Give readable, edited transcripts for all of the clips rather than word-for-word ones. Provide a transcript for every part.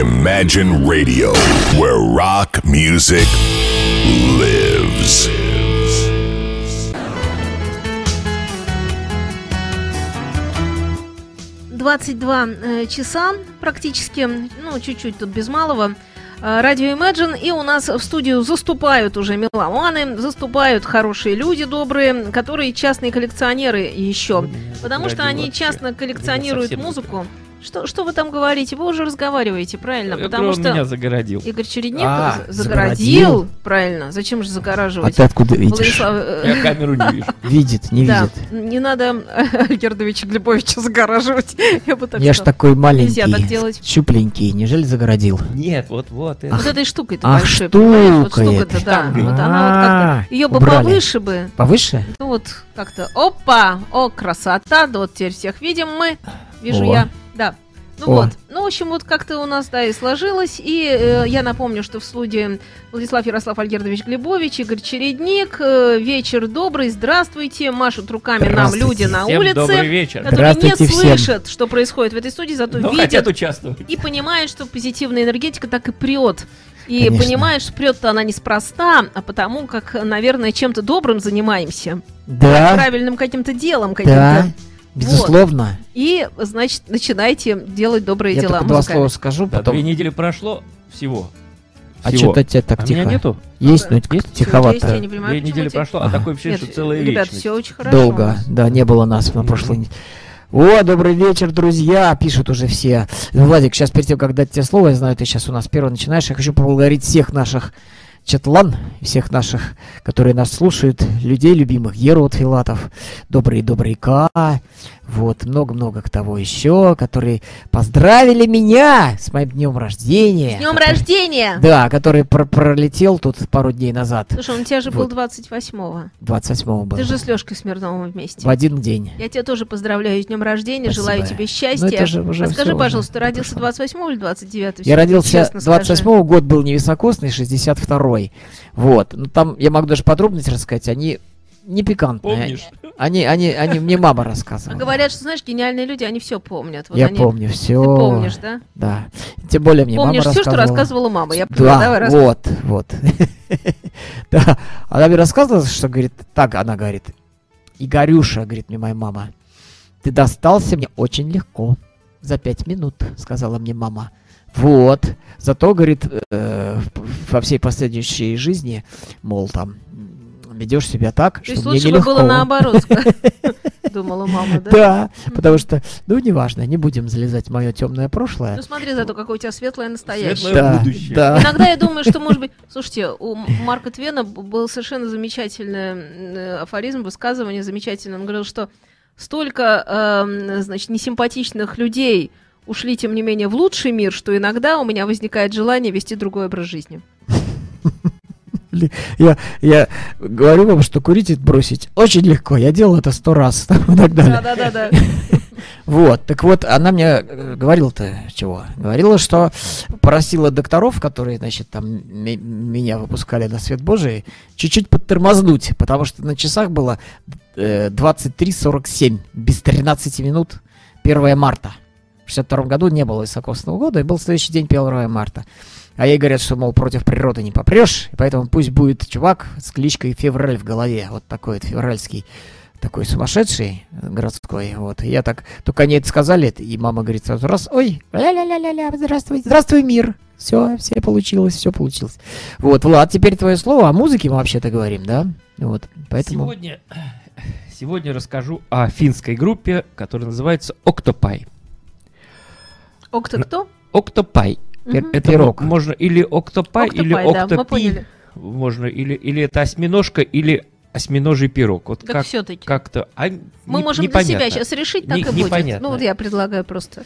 Imagine Radio, where rock music lives. Двадцать два часа практически, ну чуть-чуть тут без малого. Радио Imagine, и у нас в студию заступают уже меломаны, заступают хорошие люди добрые, которые частные коллекционеры еще, потому что они частно коллекционируют музыку. Что вы там говорите? Вы уже разговариваете, правильно? Потому что меня загородил. Игорь Чередник загородил, правильно? Зачем же загораживать? А ты откуда видишь? Владислав... Я камеру не вижу. Видит, не видит. Да. Не надо Альгердовича Глебовича загораживать. Я ж такой маленький, щупленький, неужели загородил? Нет, вот это. Вот этой штукой-то большой. Вот штука-то, да. Вот она вот как-то. Ее бы повыше бы. Повыше? Ну вот как-то. Опа! О, красота! Да вот теперь всех видим мы. Вижу я. Да, ну вот. Ну, в общем, вот как-то у нас, да, и сложилось. И я напомню, что в студии Владислав Ярослав Альгердович Глебович, Игорь Чередник. Вечер добрый, здравствуйте. Машут руками нам люди на улице, которые не слышат, что происходит в этой студии, зато видят и понимают, что позитивная энергетика так и прет. И понимаешь, прет-то она неспроста, а потому как, наверное, чем-то добрым занимаемся. Да. Правильным каким-то делом каким-то. Безусловно. Вот. И, значит, начинайте делать добрые дела. Я только два слова скажу, да, потом... 2 недели прошло всего. А что-то тебя так тихо. Меня нету? Есть, но есть, тиховато. Есть, понимаю, 2 недели прошло, а такое ощущение, что целая вечность. Ребят, все очень хорошо. Долго, да, не было нас на прошлой неделе. О, добрый вечер, друзья, пишут уже все. Владик, сейчас перед тем, как дать тебе слово, я знаю, ты сейчас у нас первый начинаешь, я хочу поблагодарить всех наших Четлан, всех наших, которые нас слушают, людей любимых, Еру Филатов, добрый Ка, вот, много-много того еще, которые поздравили меня с моим днем рождения. С днем рождения! Да, который пролетел тут пару дней назад. Слушай, он у тебя же был 28-го. 28-го был. Ты же с Лешкой Смирновым вместе. В один день. Я тебя тоже поздравляю с днем рождения, спасибо. Желаю тебе счастья. Ну, это же уже расскажи, все, пожалуйста, ты родился 28-го или 29-го? Я родился 28-го, год был невисокосный, 62-й. Вот. Ну, там я могу даже подробности рассказать, они не пикантные. Помнишь? Они мне мама рассказывала. Говорят, что, знаешь, гениальные люди, они все помнят. Вот я помню все. Ты помнишь, да? Да. Тем более мне помнишь мама все, рассказывала. Помнишь все, что рассказывала мама. Я да, вот. Да. Она мне рассказывала, что, говорит, так она говорит. Игорюша, говорит мне моя мама, ты достался мне очень легко. За 5 минут, сказала мне мама. Вот. Зато, говорит, во всей последующей жизни, мол, там, ведешь себя так, то что мне нелегко. То есть лучше бы было наоборот, думала мама, да? Да, потому что, ну, неважно, не будем залезать в мое темное прошлое. Ну, смотри, зато какое у тебя светлое настоящее. Светлое будущее. Иногда я думаю, что, может быть... Слушайте, у Марка Твена был совершенно замечательный афоризм, высказывание замечательное. Он говорил, что столько, значит, несимпатичных людей... ушли, тем не менее, в лучший мир, что иногда у меня возникает желание вести другой образ жизни. Я говорю вам, что курить и бросить очень легко. Я делал это 100 раз и так далее. Да. Вот, так вот, она мне говорила-то чего? Говорила, что просила докторов, которые, значит, там меня выпускали на свет Божий, чуть-чуть подтормознуть, потому что на часах было 23:47, без 13 минут 1 марта. В 1962 году не было высокосного года, и был следующий день 1 марта. А ей говорят, что, мол, против природы не попрешь, и поэтому пусть будет чувак с кличкой Февраль в голове. Вот такой вот февральский, такой сумасшедший городской. Вот. И я так, только они это сказали, и мама говорит сразу раз, ой, ля-ля-ля-ля-ля, здравствуй, мир. Все получилось. Вот, Влад, теперь твое слово, о музыке мы вообще-то говорим, да? Вот, поэтому... Сегодня расскажу о финской группе, которая называется Octopi. Кто? Octopi. Это пирог. Можно или Octopi, или Octopi. Да, можно или это осьминожка, или осьминожий пирог. Вот так как, все-таки. Как-то, мы не, можем непонятно. Для себя сейчас решить, так не, и будет. Непонятно. Ну, вот я предлагаю просто.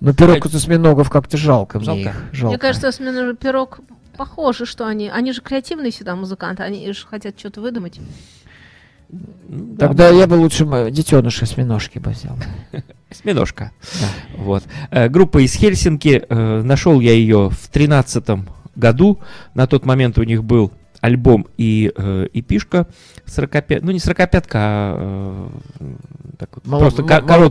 Но пирог из осьминогов как-то жалко. Мне кажется, осьминожий пирог похоже, что они же креативные всегда музыканты, они же хотят что-то выдумать. Тогда я бы лучше детеныша осьминожки бы взял. Осьминожка. Да. Вот. Группа из Хельсинки. Нашел я ее в 2013 году. На тот момент у них был альбом и эпишка 45, ну не 45-ка, а просто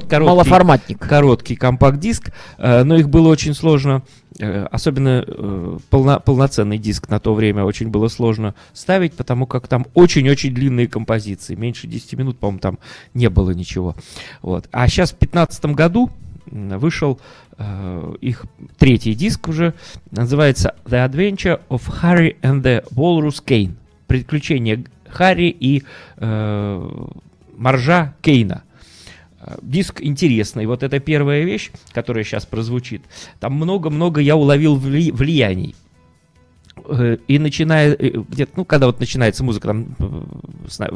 малоформатник. Короткий компакт-диск, но их было очень сложно, особенно полноценный диск на то время очень было сложно ставить, потому как там очень-очень длинные композиции, меньше 10 минут, по-моему, там не было ничего. Вот. А сейчас в 2015 году вышел их третий диск уже, называется The Adventure of Harry and the Walrus Kane. Приключения Харри и моржа Кейна. Диск интересный. Вот это первая вещь, которая сейчас прозвучит. Там много-много я уловил влияний. И начиная, где-то, ну, когда вот начинается музыка, там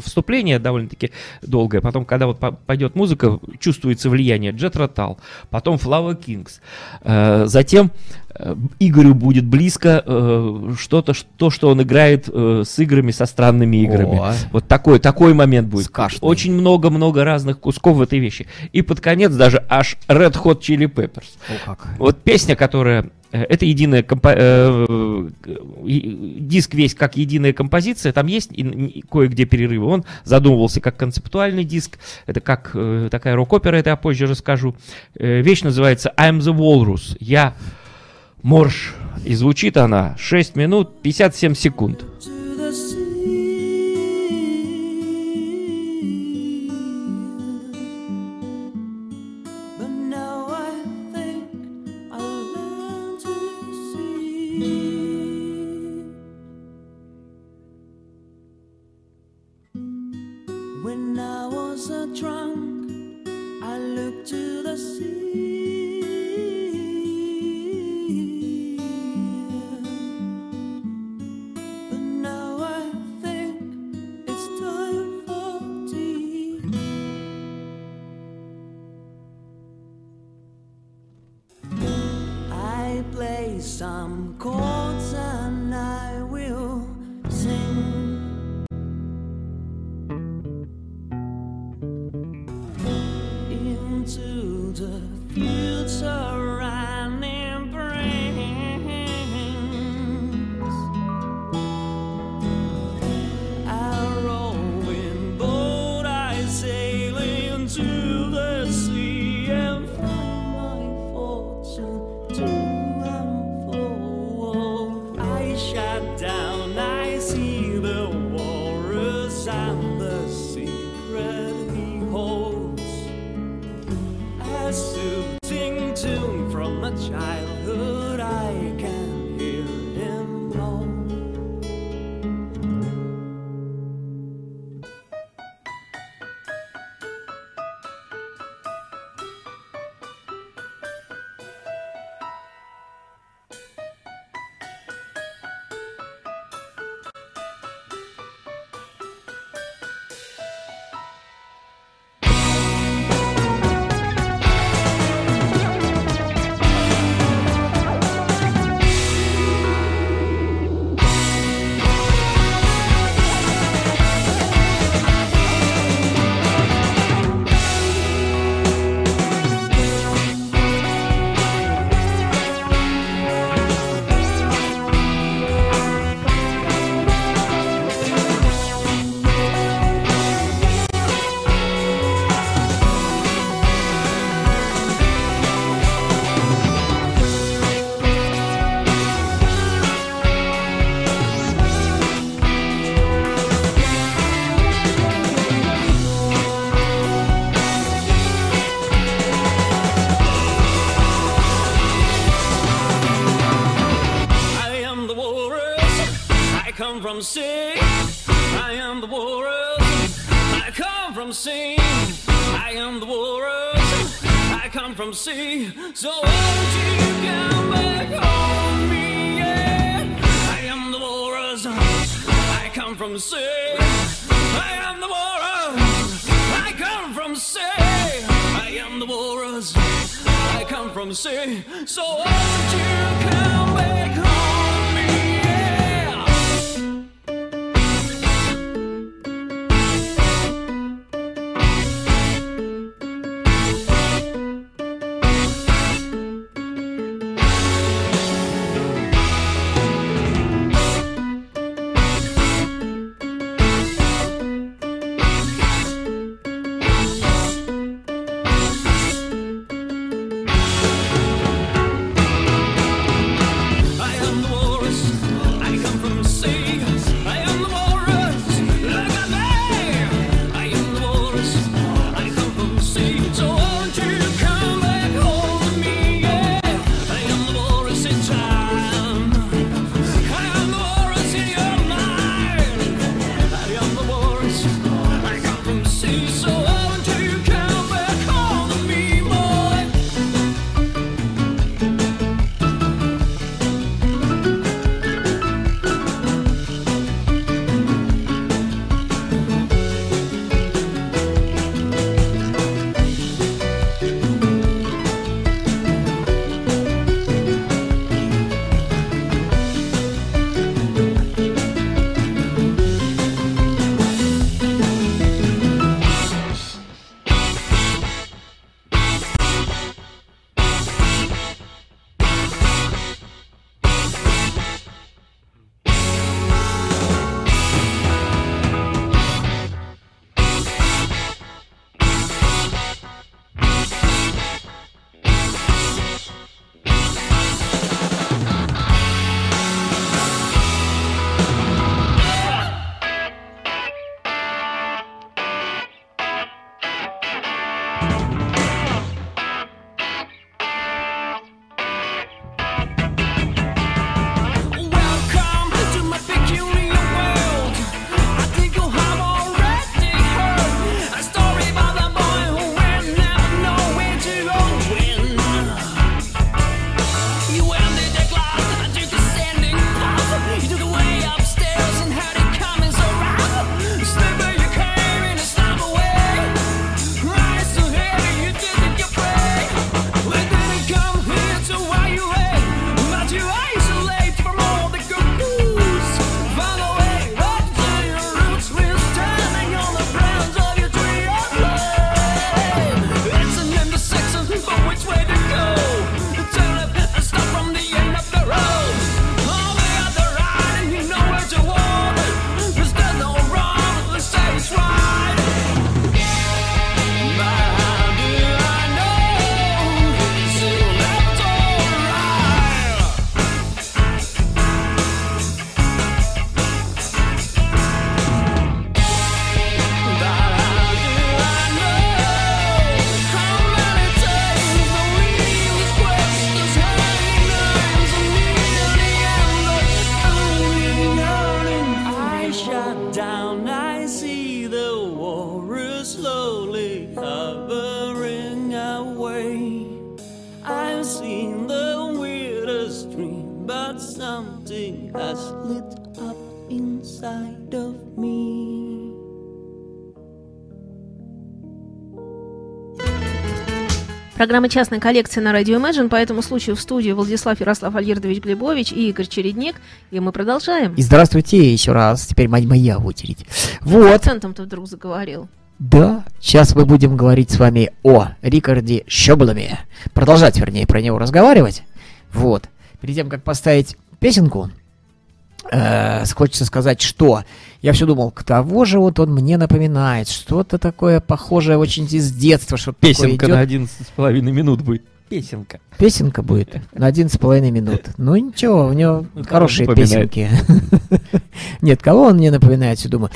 вступление довольно-таки долгое, потом, когда вот пойдет музыка, чувствуется влияние Jethro Tull, потом Flower Kings, затем Игорю будет близко что-то, то, что он играет с играми, со странными играми. О-а. Вот такой момент будет. Скажный. Очень много-много разных кусков в этой вещи. И под конец даже аж Red Hot Chili Peppers. О, как. Вот песня, которая... Это единая диск весь как единая композиция. Там есть и кое-где перерывы. Он задумывался как концептуальный диск. Это как такая рок-опера, это я позже расскажу. Вещь называется «I'm the Walrus». Я... Морж. И звучит она 6 минут 57 секунд. So won't you come back on me, yeah? I am the walrus, I come from the sea. I am the walrus, I come from the sea. I am the walrus, I come from the sea. So won't you come back home? about something that's lit up inside of me. Программа «Частная коллекция» на радио Imagine. По этому случаю в студии Владислав Ярослав Альгердович Глебович и Игорь Чередник. И мы продолжаем. И здравствуйте еще раз. Теперь мать моя очередь. Вот. Акцентом-то вдруг заговорил. Да. Сейчас мы будем говорить с вами о Рикарде Шоблами. Продолжать, вернее, про него разговаривать. Вот. Перед тем, как поставить песенку, хочется сказать, что я все думал, того же вот он мне напоминает, что-то такое похожее очень из детства, что-то песенка такое идет. На 11,5 минут будет. Песенка. Песенка будет на 11,5 минут. Ну ничего, у него хорошие песенки. Нет, кого он мне напоминает, все думаю.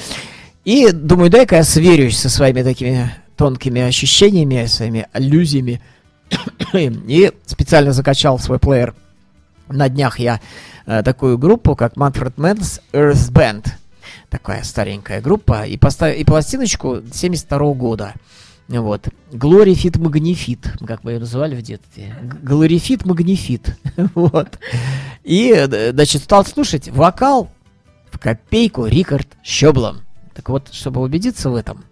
И думаю, дай-ка я сверюсь со своими такими тонкими ощущениями, своими аллюзиями. И специально закачал в свой плеер. На днях я такую группу, как Manfred Mann's Earth Band. Такая старенькая группа. И пластиночку 1972 года. Вот. Глорифит Магнифит, как мы ее называли в детстве. Глорифит Магнифит. Вот. И, значит, стал слушать вокал в копейку Рикард Шоблам. Так вот, чтобы убедиться в этом,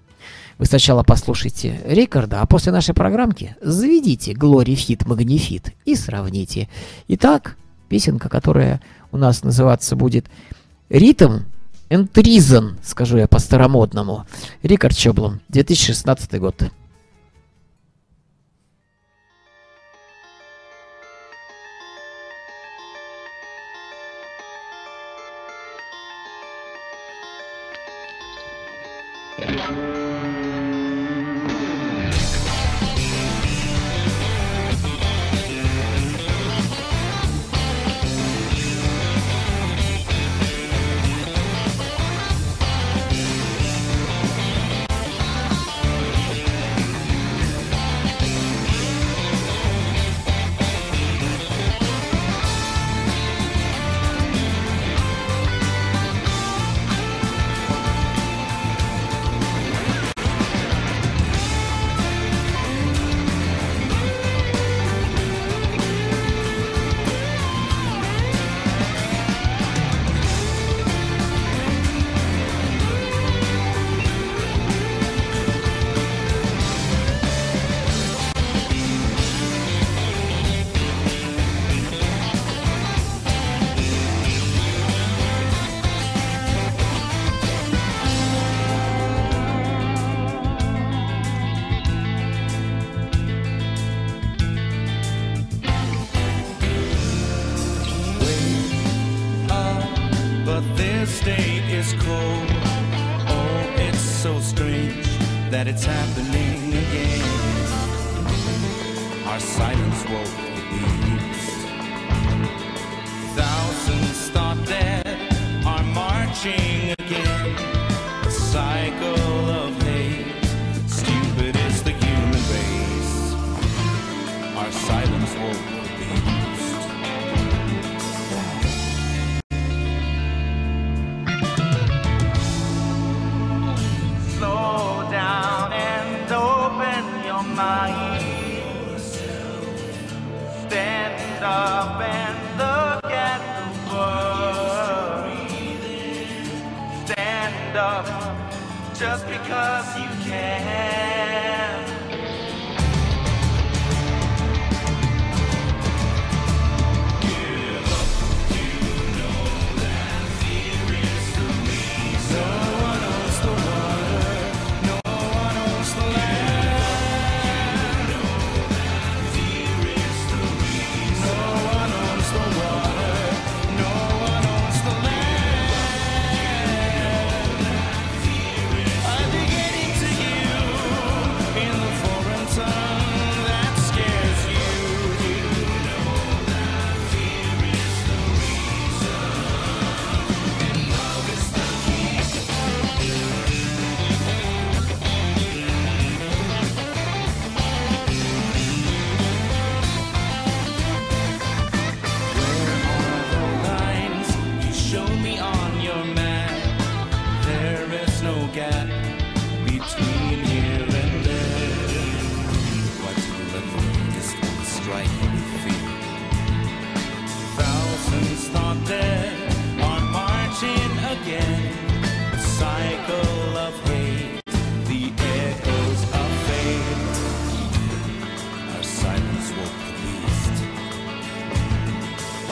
вы сначала послушайте Рикарда, а после нашей программки заведите Глорифит Магнифит и сравните. Итак, песенка, которая у нас называться будет «Rhythm and Reason», скажу я по-старомодному. Рикард Шоблам, 2016 год.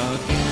Time.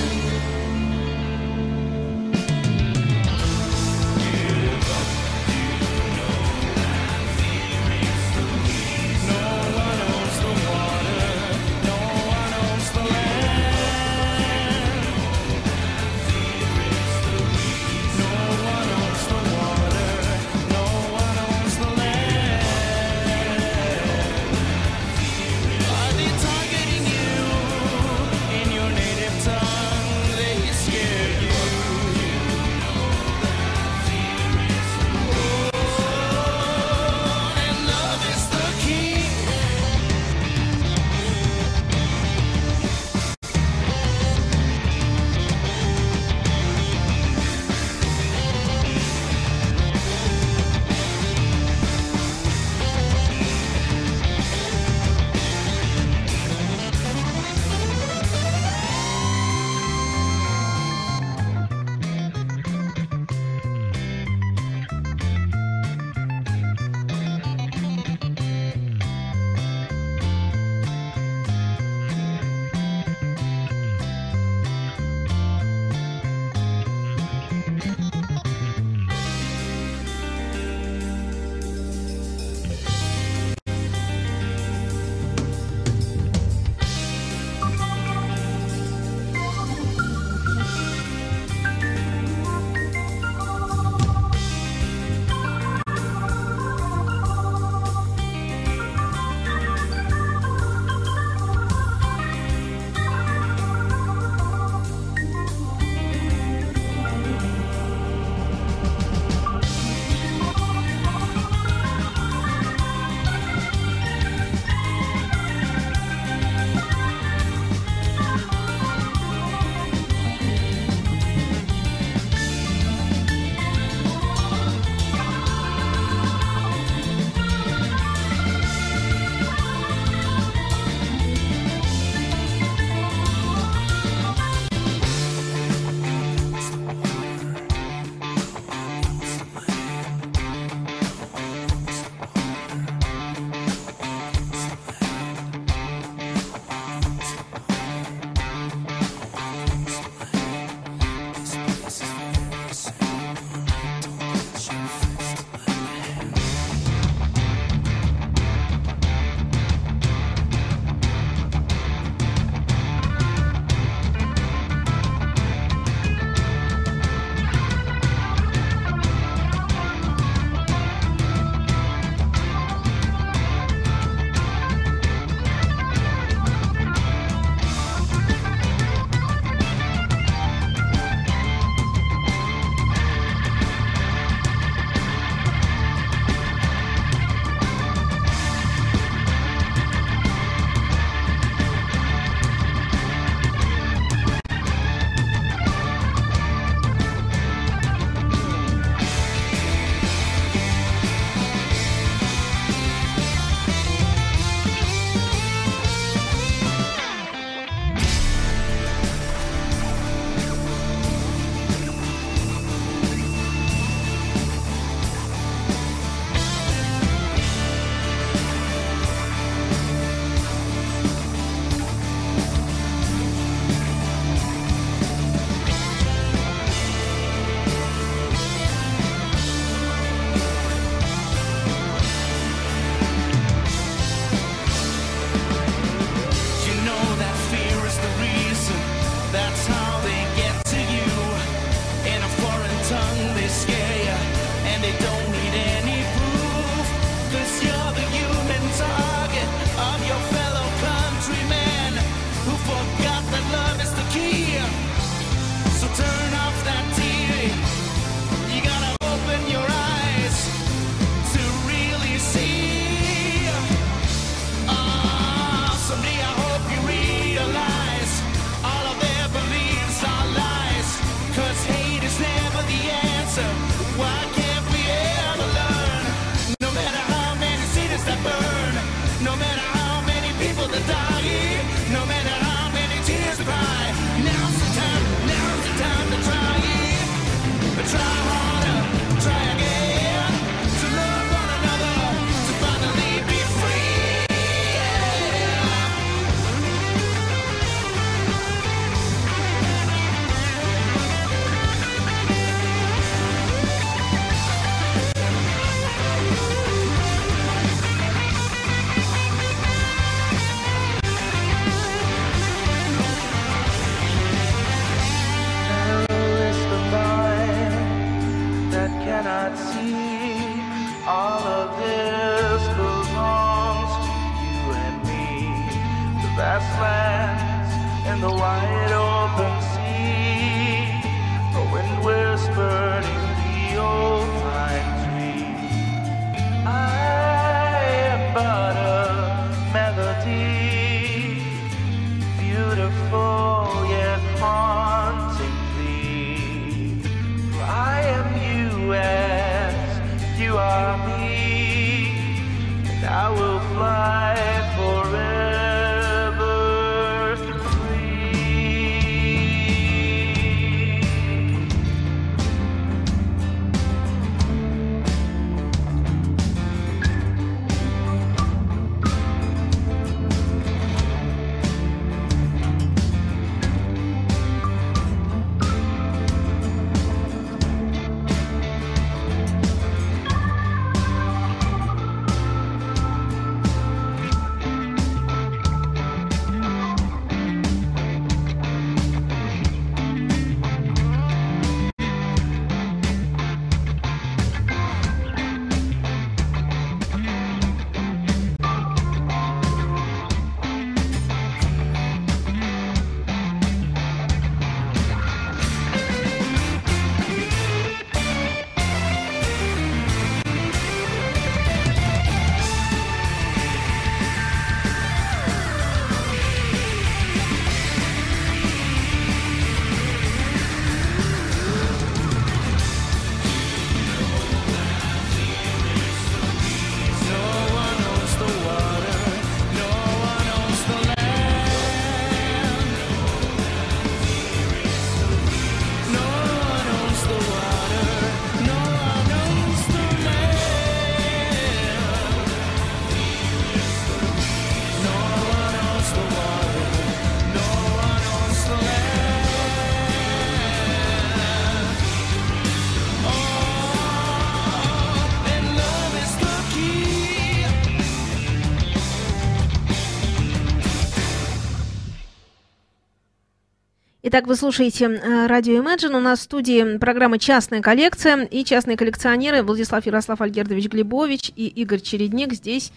Итак, вы слушаете радио Imagine. У нас в студии программа «Частная коллекция». И частные коллекционеры Владислав Ярослав Альгердович Глебович и Игорь Чередник. Здесь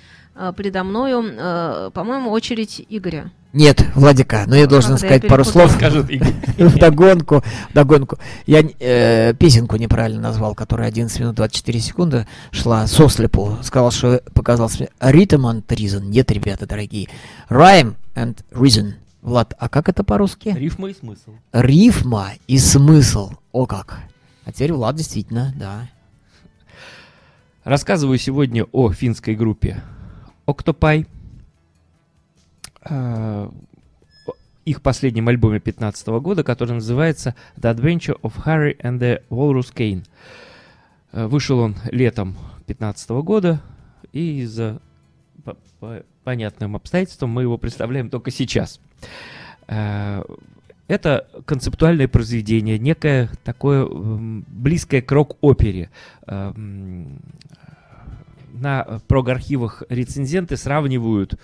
передо мною, по-моему, очередь Игоря. Нет, Владика, но я должен сказать пару слов. Скажут Игорь. Вдогонку. Я песенку неправильно назвал, которая 11 минут 24 секунды шла сослепу. Сказал, что показался «Rhythm and Reason». Нет, ребята дорогие. «Rhyme and Reason». Влад, а как это по-русски? Рифма и смысл. Рифма и смысл. О как. А теперь Влад действительно, да. Рассказываю сегодня о финской группе Octopi. Их последнем альбоме 2015 года, который называется The Adventure of Harry and the Walrus Kane. Вышел он летом 2015 года, и из-за понятным обстоятельствам мы его представляем только сейчас. Это концептуальное произведение, некое такое близкое к рок-опере. На прог-архивах рецензенты сравнивают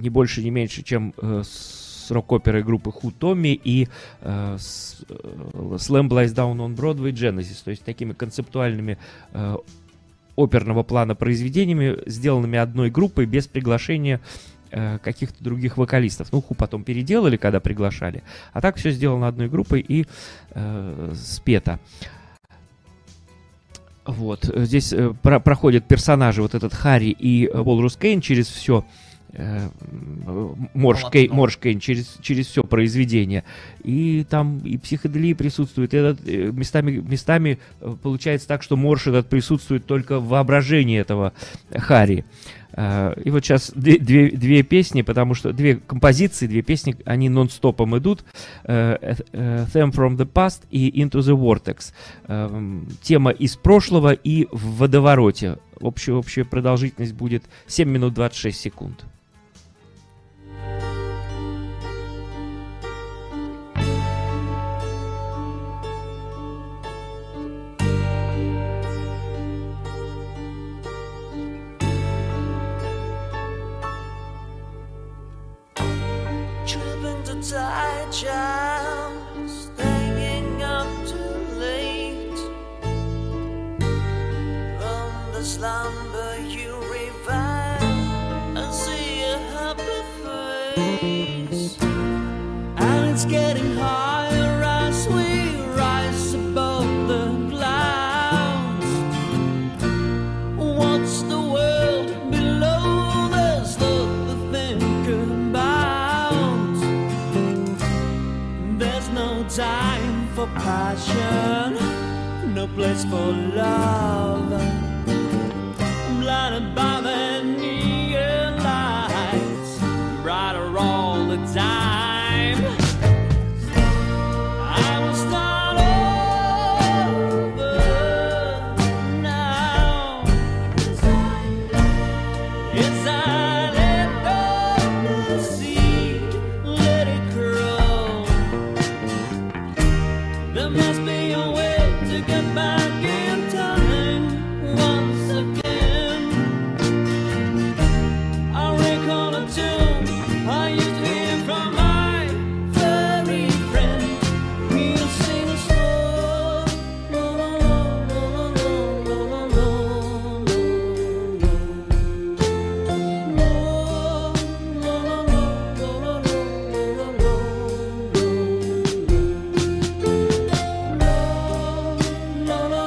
не больше, не меньше, чем с рок-оперой группы Who, Tommy и с Lamb Lies Down on Broadway, Genesis, то есть такими концептуальными оперного плана произведениями, сделанными одной группой без приглашения каких-то других вокалистов. Ну, Ху потом переделали, когда приглашали. А так все сделано одной группой и спето. Вот. Здесь проходят персонажи, вот этот Харри и Уолрус Кейн через все Морш Кейн через все произведение. И там и психоделии присутствует. Местами получается так, что Морш этот присутствует только в воображении этого Харри. И вот сейчас две песни, потому что две композиции, две песни, они нон-стопом идут. Them from the Past и Into the Vortex. Тема из прошлого и в водовороте. Общая продолжительность будет 7 минут 26 секунд. Tight child, staying up too late. From the slumber you revive and see a happy face. And it's getting higher as we rise above the clouds. What's the world below? There's nothing to think about. Time for passion, no place for love. Blinded by the neon lights, brighter all the time. I will start over now. Yes, I let go the sea, let it grow. There must be a way to get back in time once again. I recall a tune I used to hear from my very friend. He'll sing a slow, la la la la la la la la la la la la.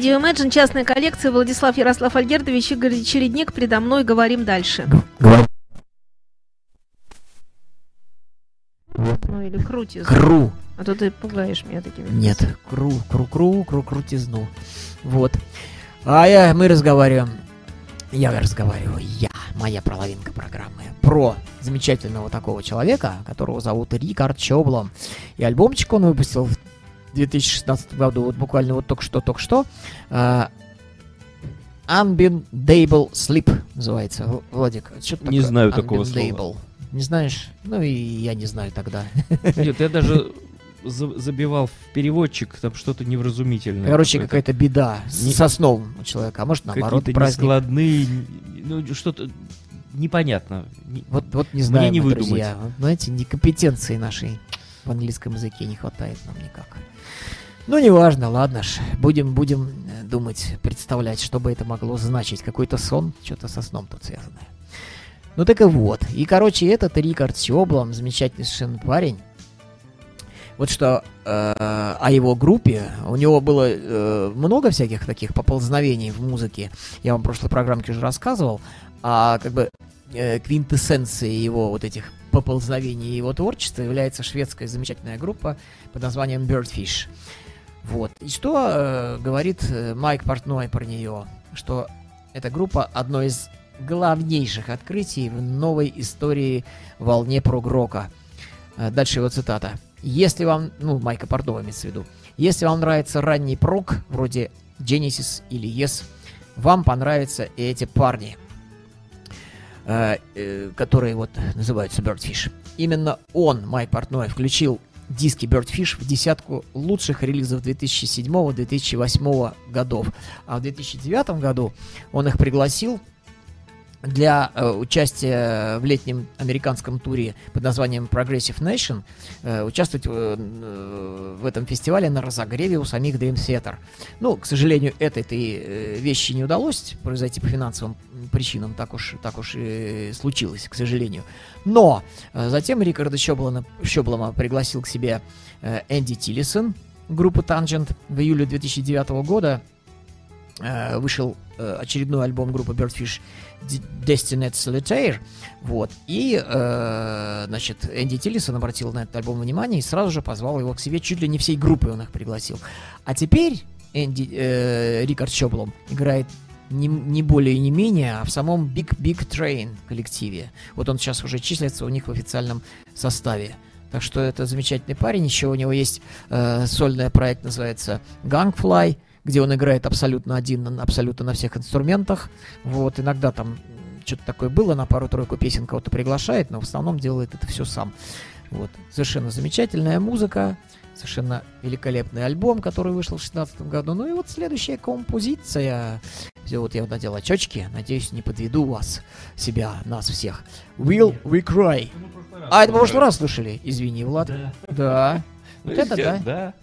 Радио Imagine, частная коллекция, Владислав Ярослав Альгердович, Игорь Чередник, предо мной, говорим дальше. Ну или крутизну. Кру. А то ты пугаешь меня такими. Нет, крутизну. Вот. Мы разговариваем. Я разговариваю, моя половинка программы, про замечательного такого человека, которого зовут Рикард Шоблам. И альбомчик он выпустил в 2016 году, вот буквально вот только что. Unbendable Sleep называется. Владик, что-то такое. Не знаю такого слова. Не знаешь? Ну и я не знаю тогда. Нет, я даже забивал в переводчик, там что-то невразумительное. Короче, какая-то беда со сном у человека, а может наоборот праздник. Какие-то нескладные, ну что-то непонятно. Вот не знаю, мы, друзья. Вот, знаете, некомпетенции нашей в английском языке не хватает нам никак. Ну, неважно, ладно ж. Будем думать, представлять, что бы это могло значить. Какой-то сон, что-то со сном тут связанное. Ну так и вот. И, короче, этот Рикард Шоблам, замечательный совершенно парень. Вот что о его группе. У него было много всяких таких поползновений в музыке. Я вам в прошлой программке уже рассказывал. А как бы квинтэссенцией его вот этих поползновений его творчества является шведская замечательная группа под названием Birdfish. Вот. И что говорит Майк Портной про нее? Что эта группа одно из главнейших открытий в новой истории волне прогрока. Дальше его цитата. Если вам, Майка Портного имеется в виду, если вам нравится ранний прог, вроде Genesis или Yes, вам понравятся и эти парни, которые вот называются Birdfish. Именно он, Майк Портной, включил диски Birdfish в десятку лучших релизов 2007-2008 годов. А в 2009 году он их пригласил для участия в летнем американском туре под названием Progressive Nation, участвовать в этом фестивале на разогреве у самих Dream Theater. К сожалению, этой вещи не удалось произойти по финансовым причинам, так уж и случилось, к сожалению. Но затем Рикарда Шоблама пригласил к себе Энди Тиллисон, группу Tangent. В июле 2009 года вышел очередной альбом группы Birdfish Destined Solitaire. Вот. И Энди Тиллисон обратил на этот альбом внимание и сразу же позвал его к себе. Чуть ли не всей группой он их пригласил. А теперь Рикард Шоблам играет не более и не менее, а в самом Big Big Train коллективе. Вот он сейчас уже числится у них в официальном составе. Так что это замечательный парень. Еще у него есть сольный проект, называется Gungfly, где он играет абсолютно один, абсолютно на всех инструментах. Вот, иногда там что-то такое было, на пару-тройку песен кого-то приглашает, но в основном делает это все сам. Вот, совершенно замечательная музыка, совершенно великолепный альбом, который вышел в 2016 году. Ну и вот следующая композиция. Все, вот я вот надел очечки, надеюсь, не подведу вас, нас всех. Will We Cry. Это мы в прошлый раз слушали, извини, Влад. Да. Вот это да.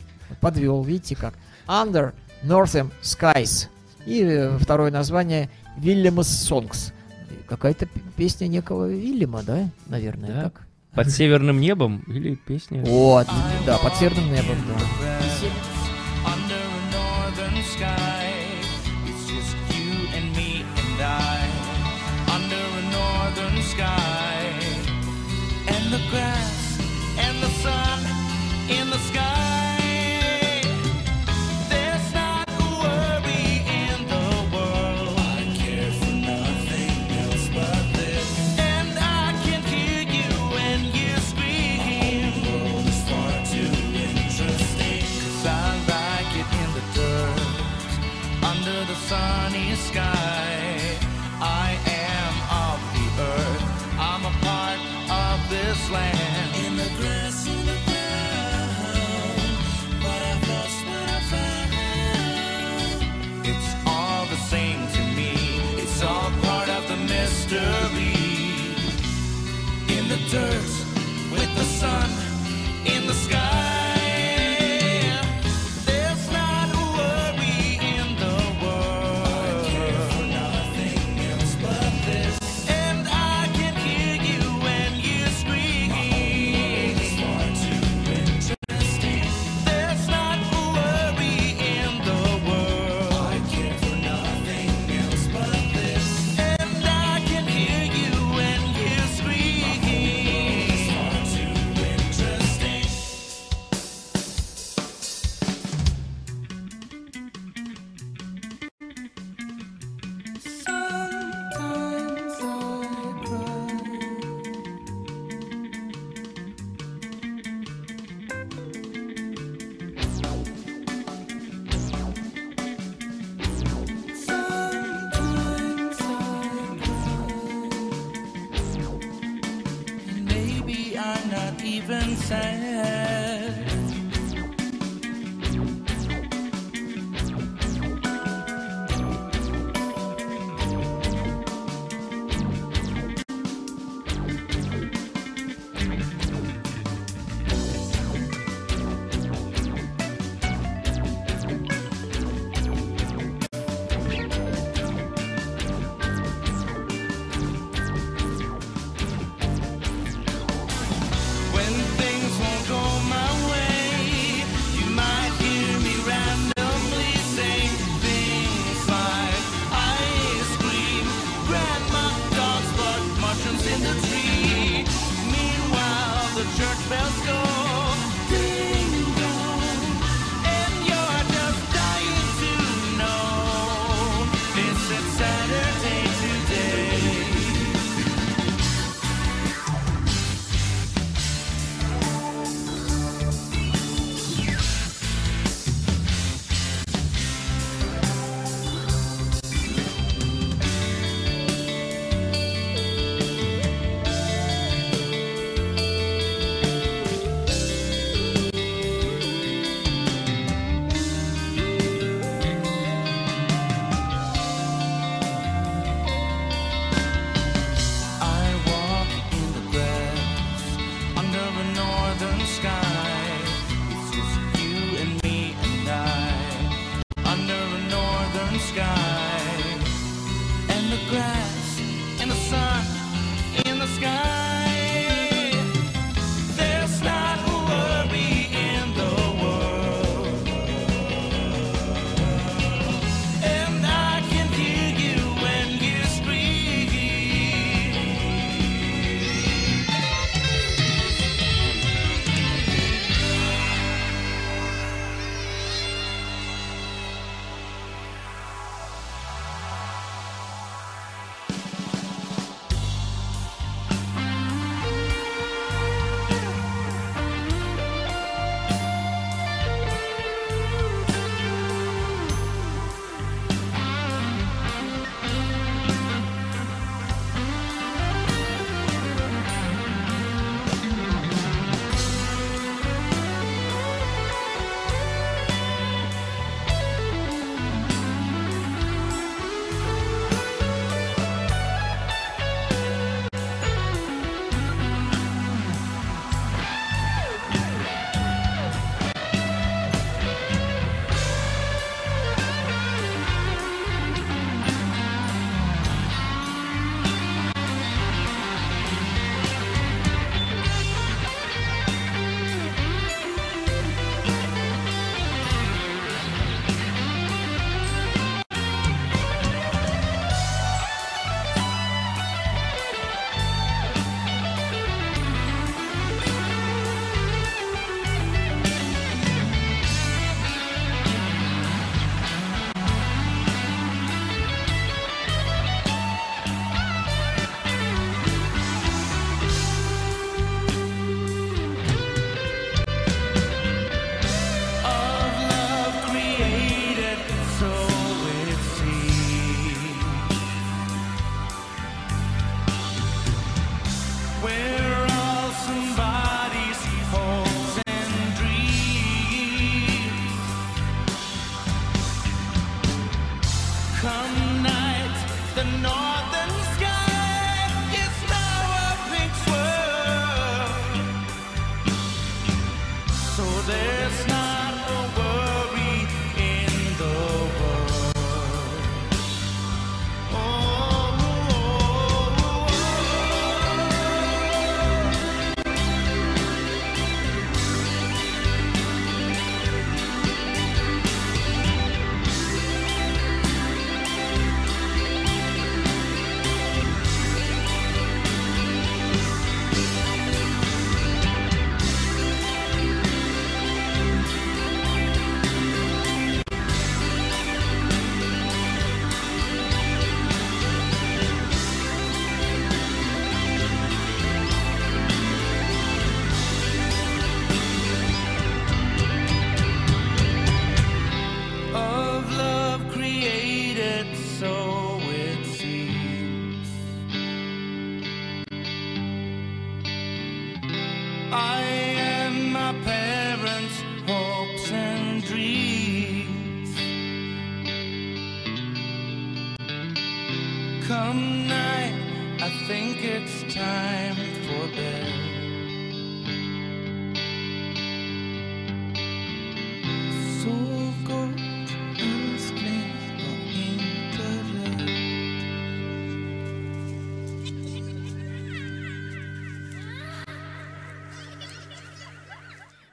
Подвел, видите как. Under Northern Skies. И второе название Williams Songs. Какая-то песня некого Вильяма, да? Наверное, да. Так. Под северным небом или песня? Вот, да, под северным небом, да. Sunny sky, I am of the earth, I'm a part of this land. deep inside.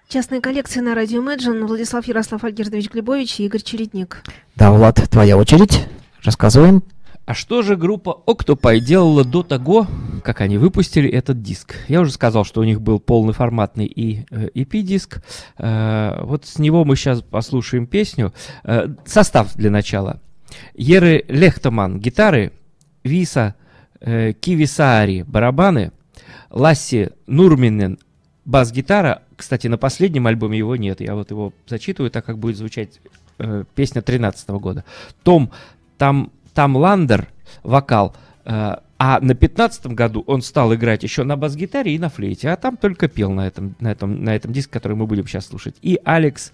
Частная коллекция на радио Imagine. Владислав Ярослав Альгердович Глебович и Игорь Чередник. Да, Влад, твоя очередь. Рассказываем. А что же группа Octopi делала до того, как они выпустили этот диск? Я уже сказал, что у них был полноформатный и EP-диск. Вот с него мы сейчас послушаем песню. Состав для начала. Еры Лехтаман — гитары, Виса Кивисаари — барабаны, Ласси Нурминен — бас-гитара. Кстати, на последнем альбоме его нет. Я вот его зачитываю, так как будет звучать песня 2013 года. Том Ландер — вокал. А на 2015 году он стал играть еще на бас-гитаре и на флейте. А там только пел на этом диске, который мы будем сейчас слушать. И Алекс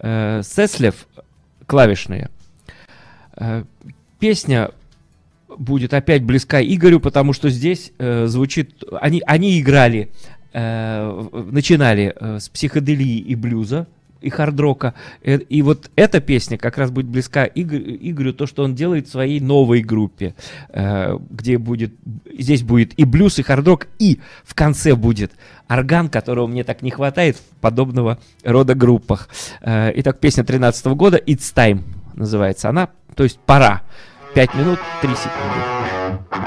Сеслев — клавишные. Песня будет опять близка Игорю, потому что здесь звучит... Они играли... начинали с психоделии и блюза, и хард-рока. И вот эта песня как раз будет близка Игорю, то, что он делает в своей новой группе, где будет, здесь будет и блюз, и хард-рок, и в конце будет орган, которого мне так не хватает в подобного рода группах. Итак, песня 2013 года, «It's Time» называется она, то есть «Пора». 5 минут 3 секунды.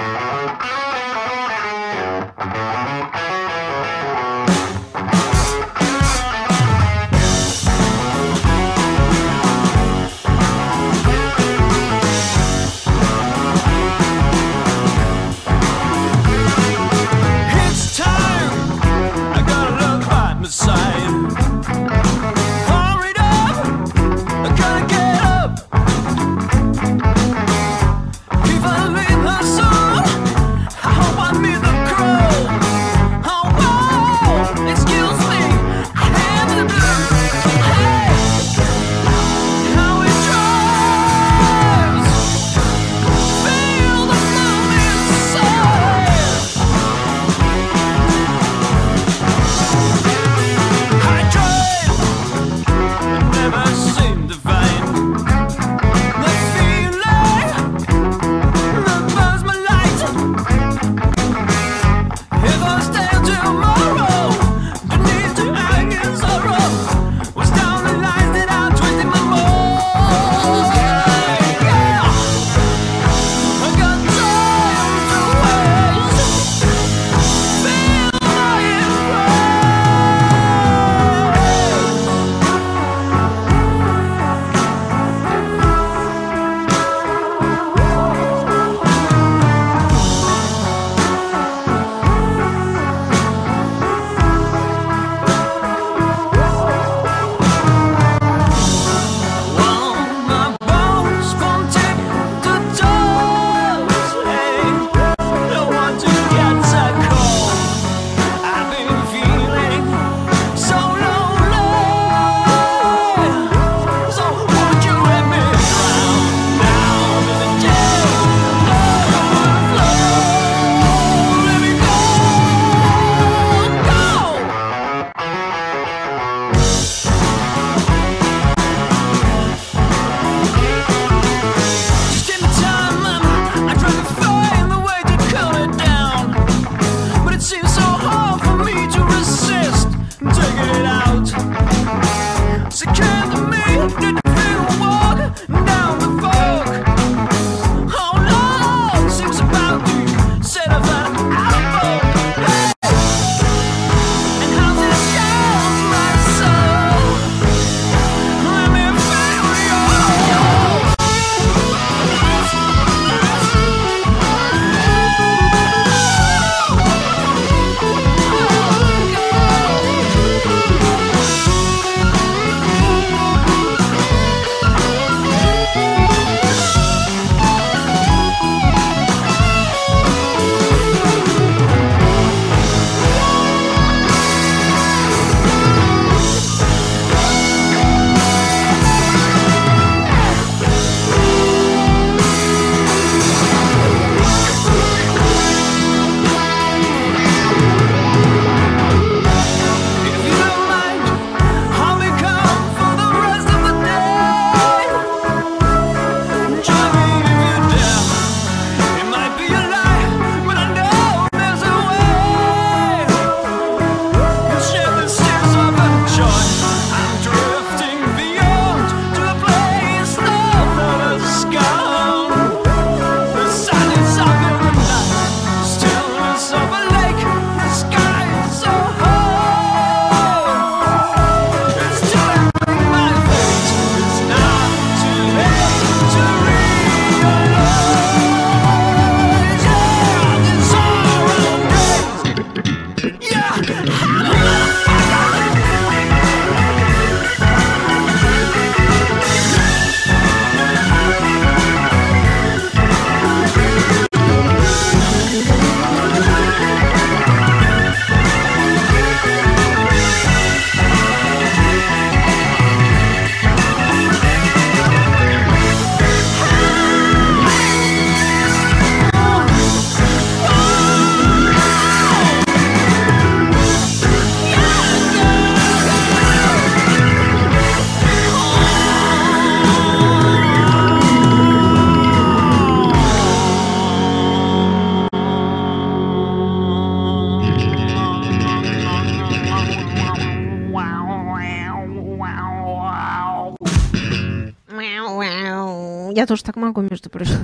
Я тоже так могу, между прочим.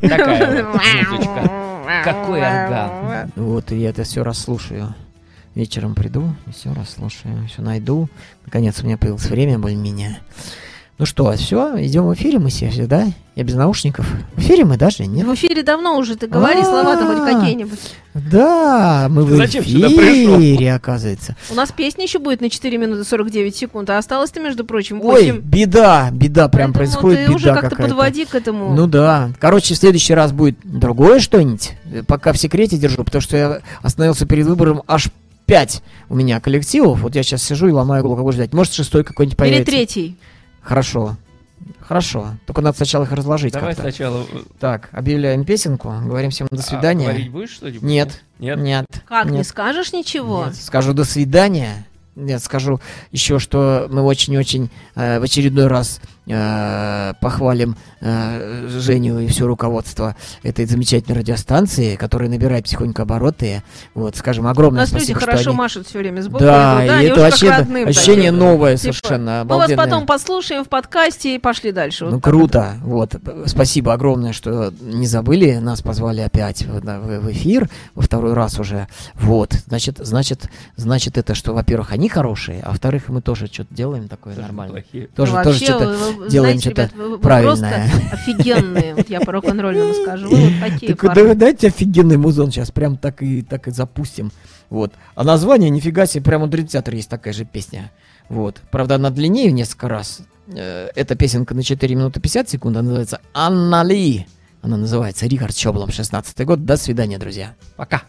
Такая вот музычка. Какой орган. Вот, и я это все расслушаю. Вечером приду, все расслушаю, все найду. Наконец у меня появилось время более-менее. Ну что, все, идем в эфире мы все, да? Я без наушников. В эфире мы даже нет. В эфире давно уже, ты говори слова-то хоть какие-нибудь. Да, мы в эфире, оказывается. У нас песня еще будет на 4 минуты 49 секунд, а осталось-то, между прочим... Ой, беда прям происходит, беда какая-то. Ты уже как-то подводи к этому. Ну да. Короче, в следующий раз будет другое что-нибудь. Пока в секрете держу, потому что я остановился перед выбором аж 5 у меня коллективов. Вот я сейчас сижу и ломаю голову, кого ждать. Может, 6-й какой-нибудь появится. Или 3-й. Хорошо. Только надо сначала их разложить. Давай как-то. Сначала. Так, объявляем песенку, говорим всем до свидания. Говорить будешь что-нибудь? Нет. Как, не скажешь ничего? Нет. Скажу до свидания. Нет, скажу еще, что мы очень-очень в очередной раз похвалим Женю и все руководство этой замечательной радиостанции, которая набирает потихоньку обороты. Вот, скажем, огромное спасибо. У нас люди хорошо машут все время сбоку. Да, и это вообще ощущение новое совершенно. Мы вас потом послушаем в подкасте и пошли дальше. Ну, круто. Вот. Спасибо огромное, что не забыли. Нас позвали опять в эфир во второй раз уже. Вот. Значит, это что, во-первых, они хорошие, а во-вторых, мы тоже что-то делаем такое нормальное. Тоже что-то делаем, что-то правильное. Офигенные, вот я по рок-н-ролльному скажу. Вот такие парни. Дайте офигенный музон сейчас, прям так и запустим. Вот. А название, нифига себе, прямо у Dream Theater есть такая же песня. Вот. Правда, она длиннее в несколько раз. Эта песенка на 4 минуты 50 секунд, она называется «Анна Ли». Она называется «Рикард Шоблам», 16-й год. До свидания, друзья. Пока.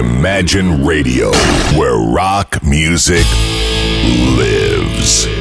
Imagine Radio, where rock music lives.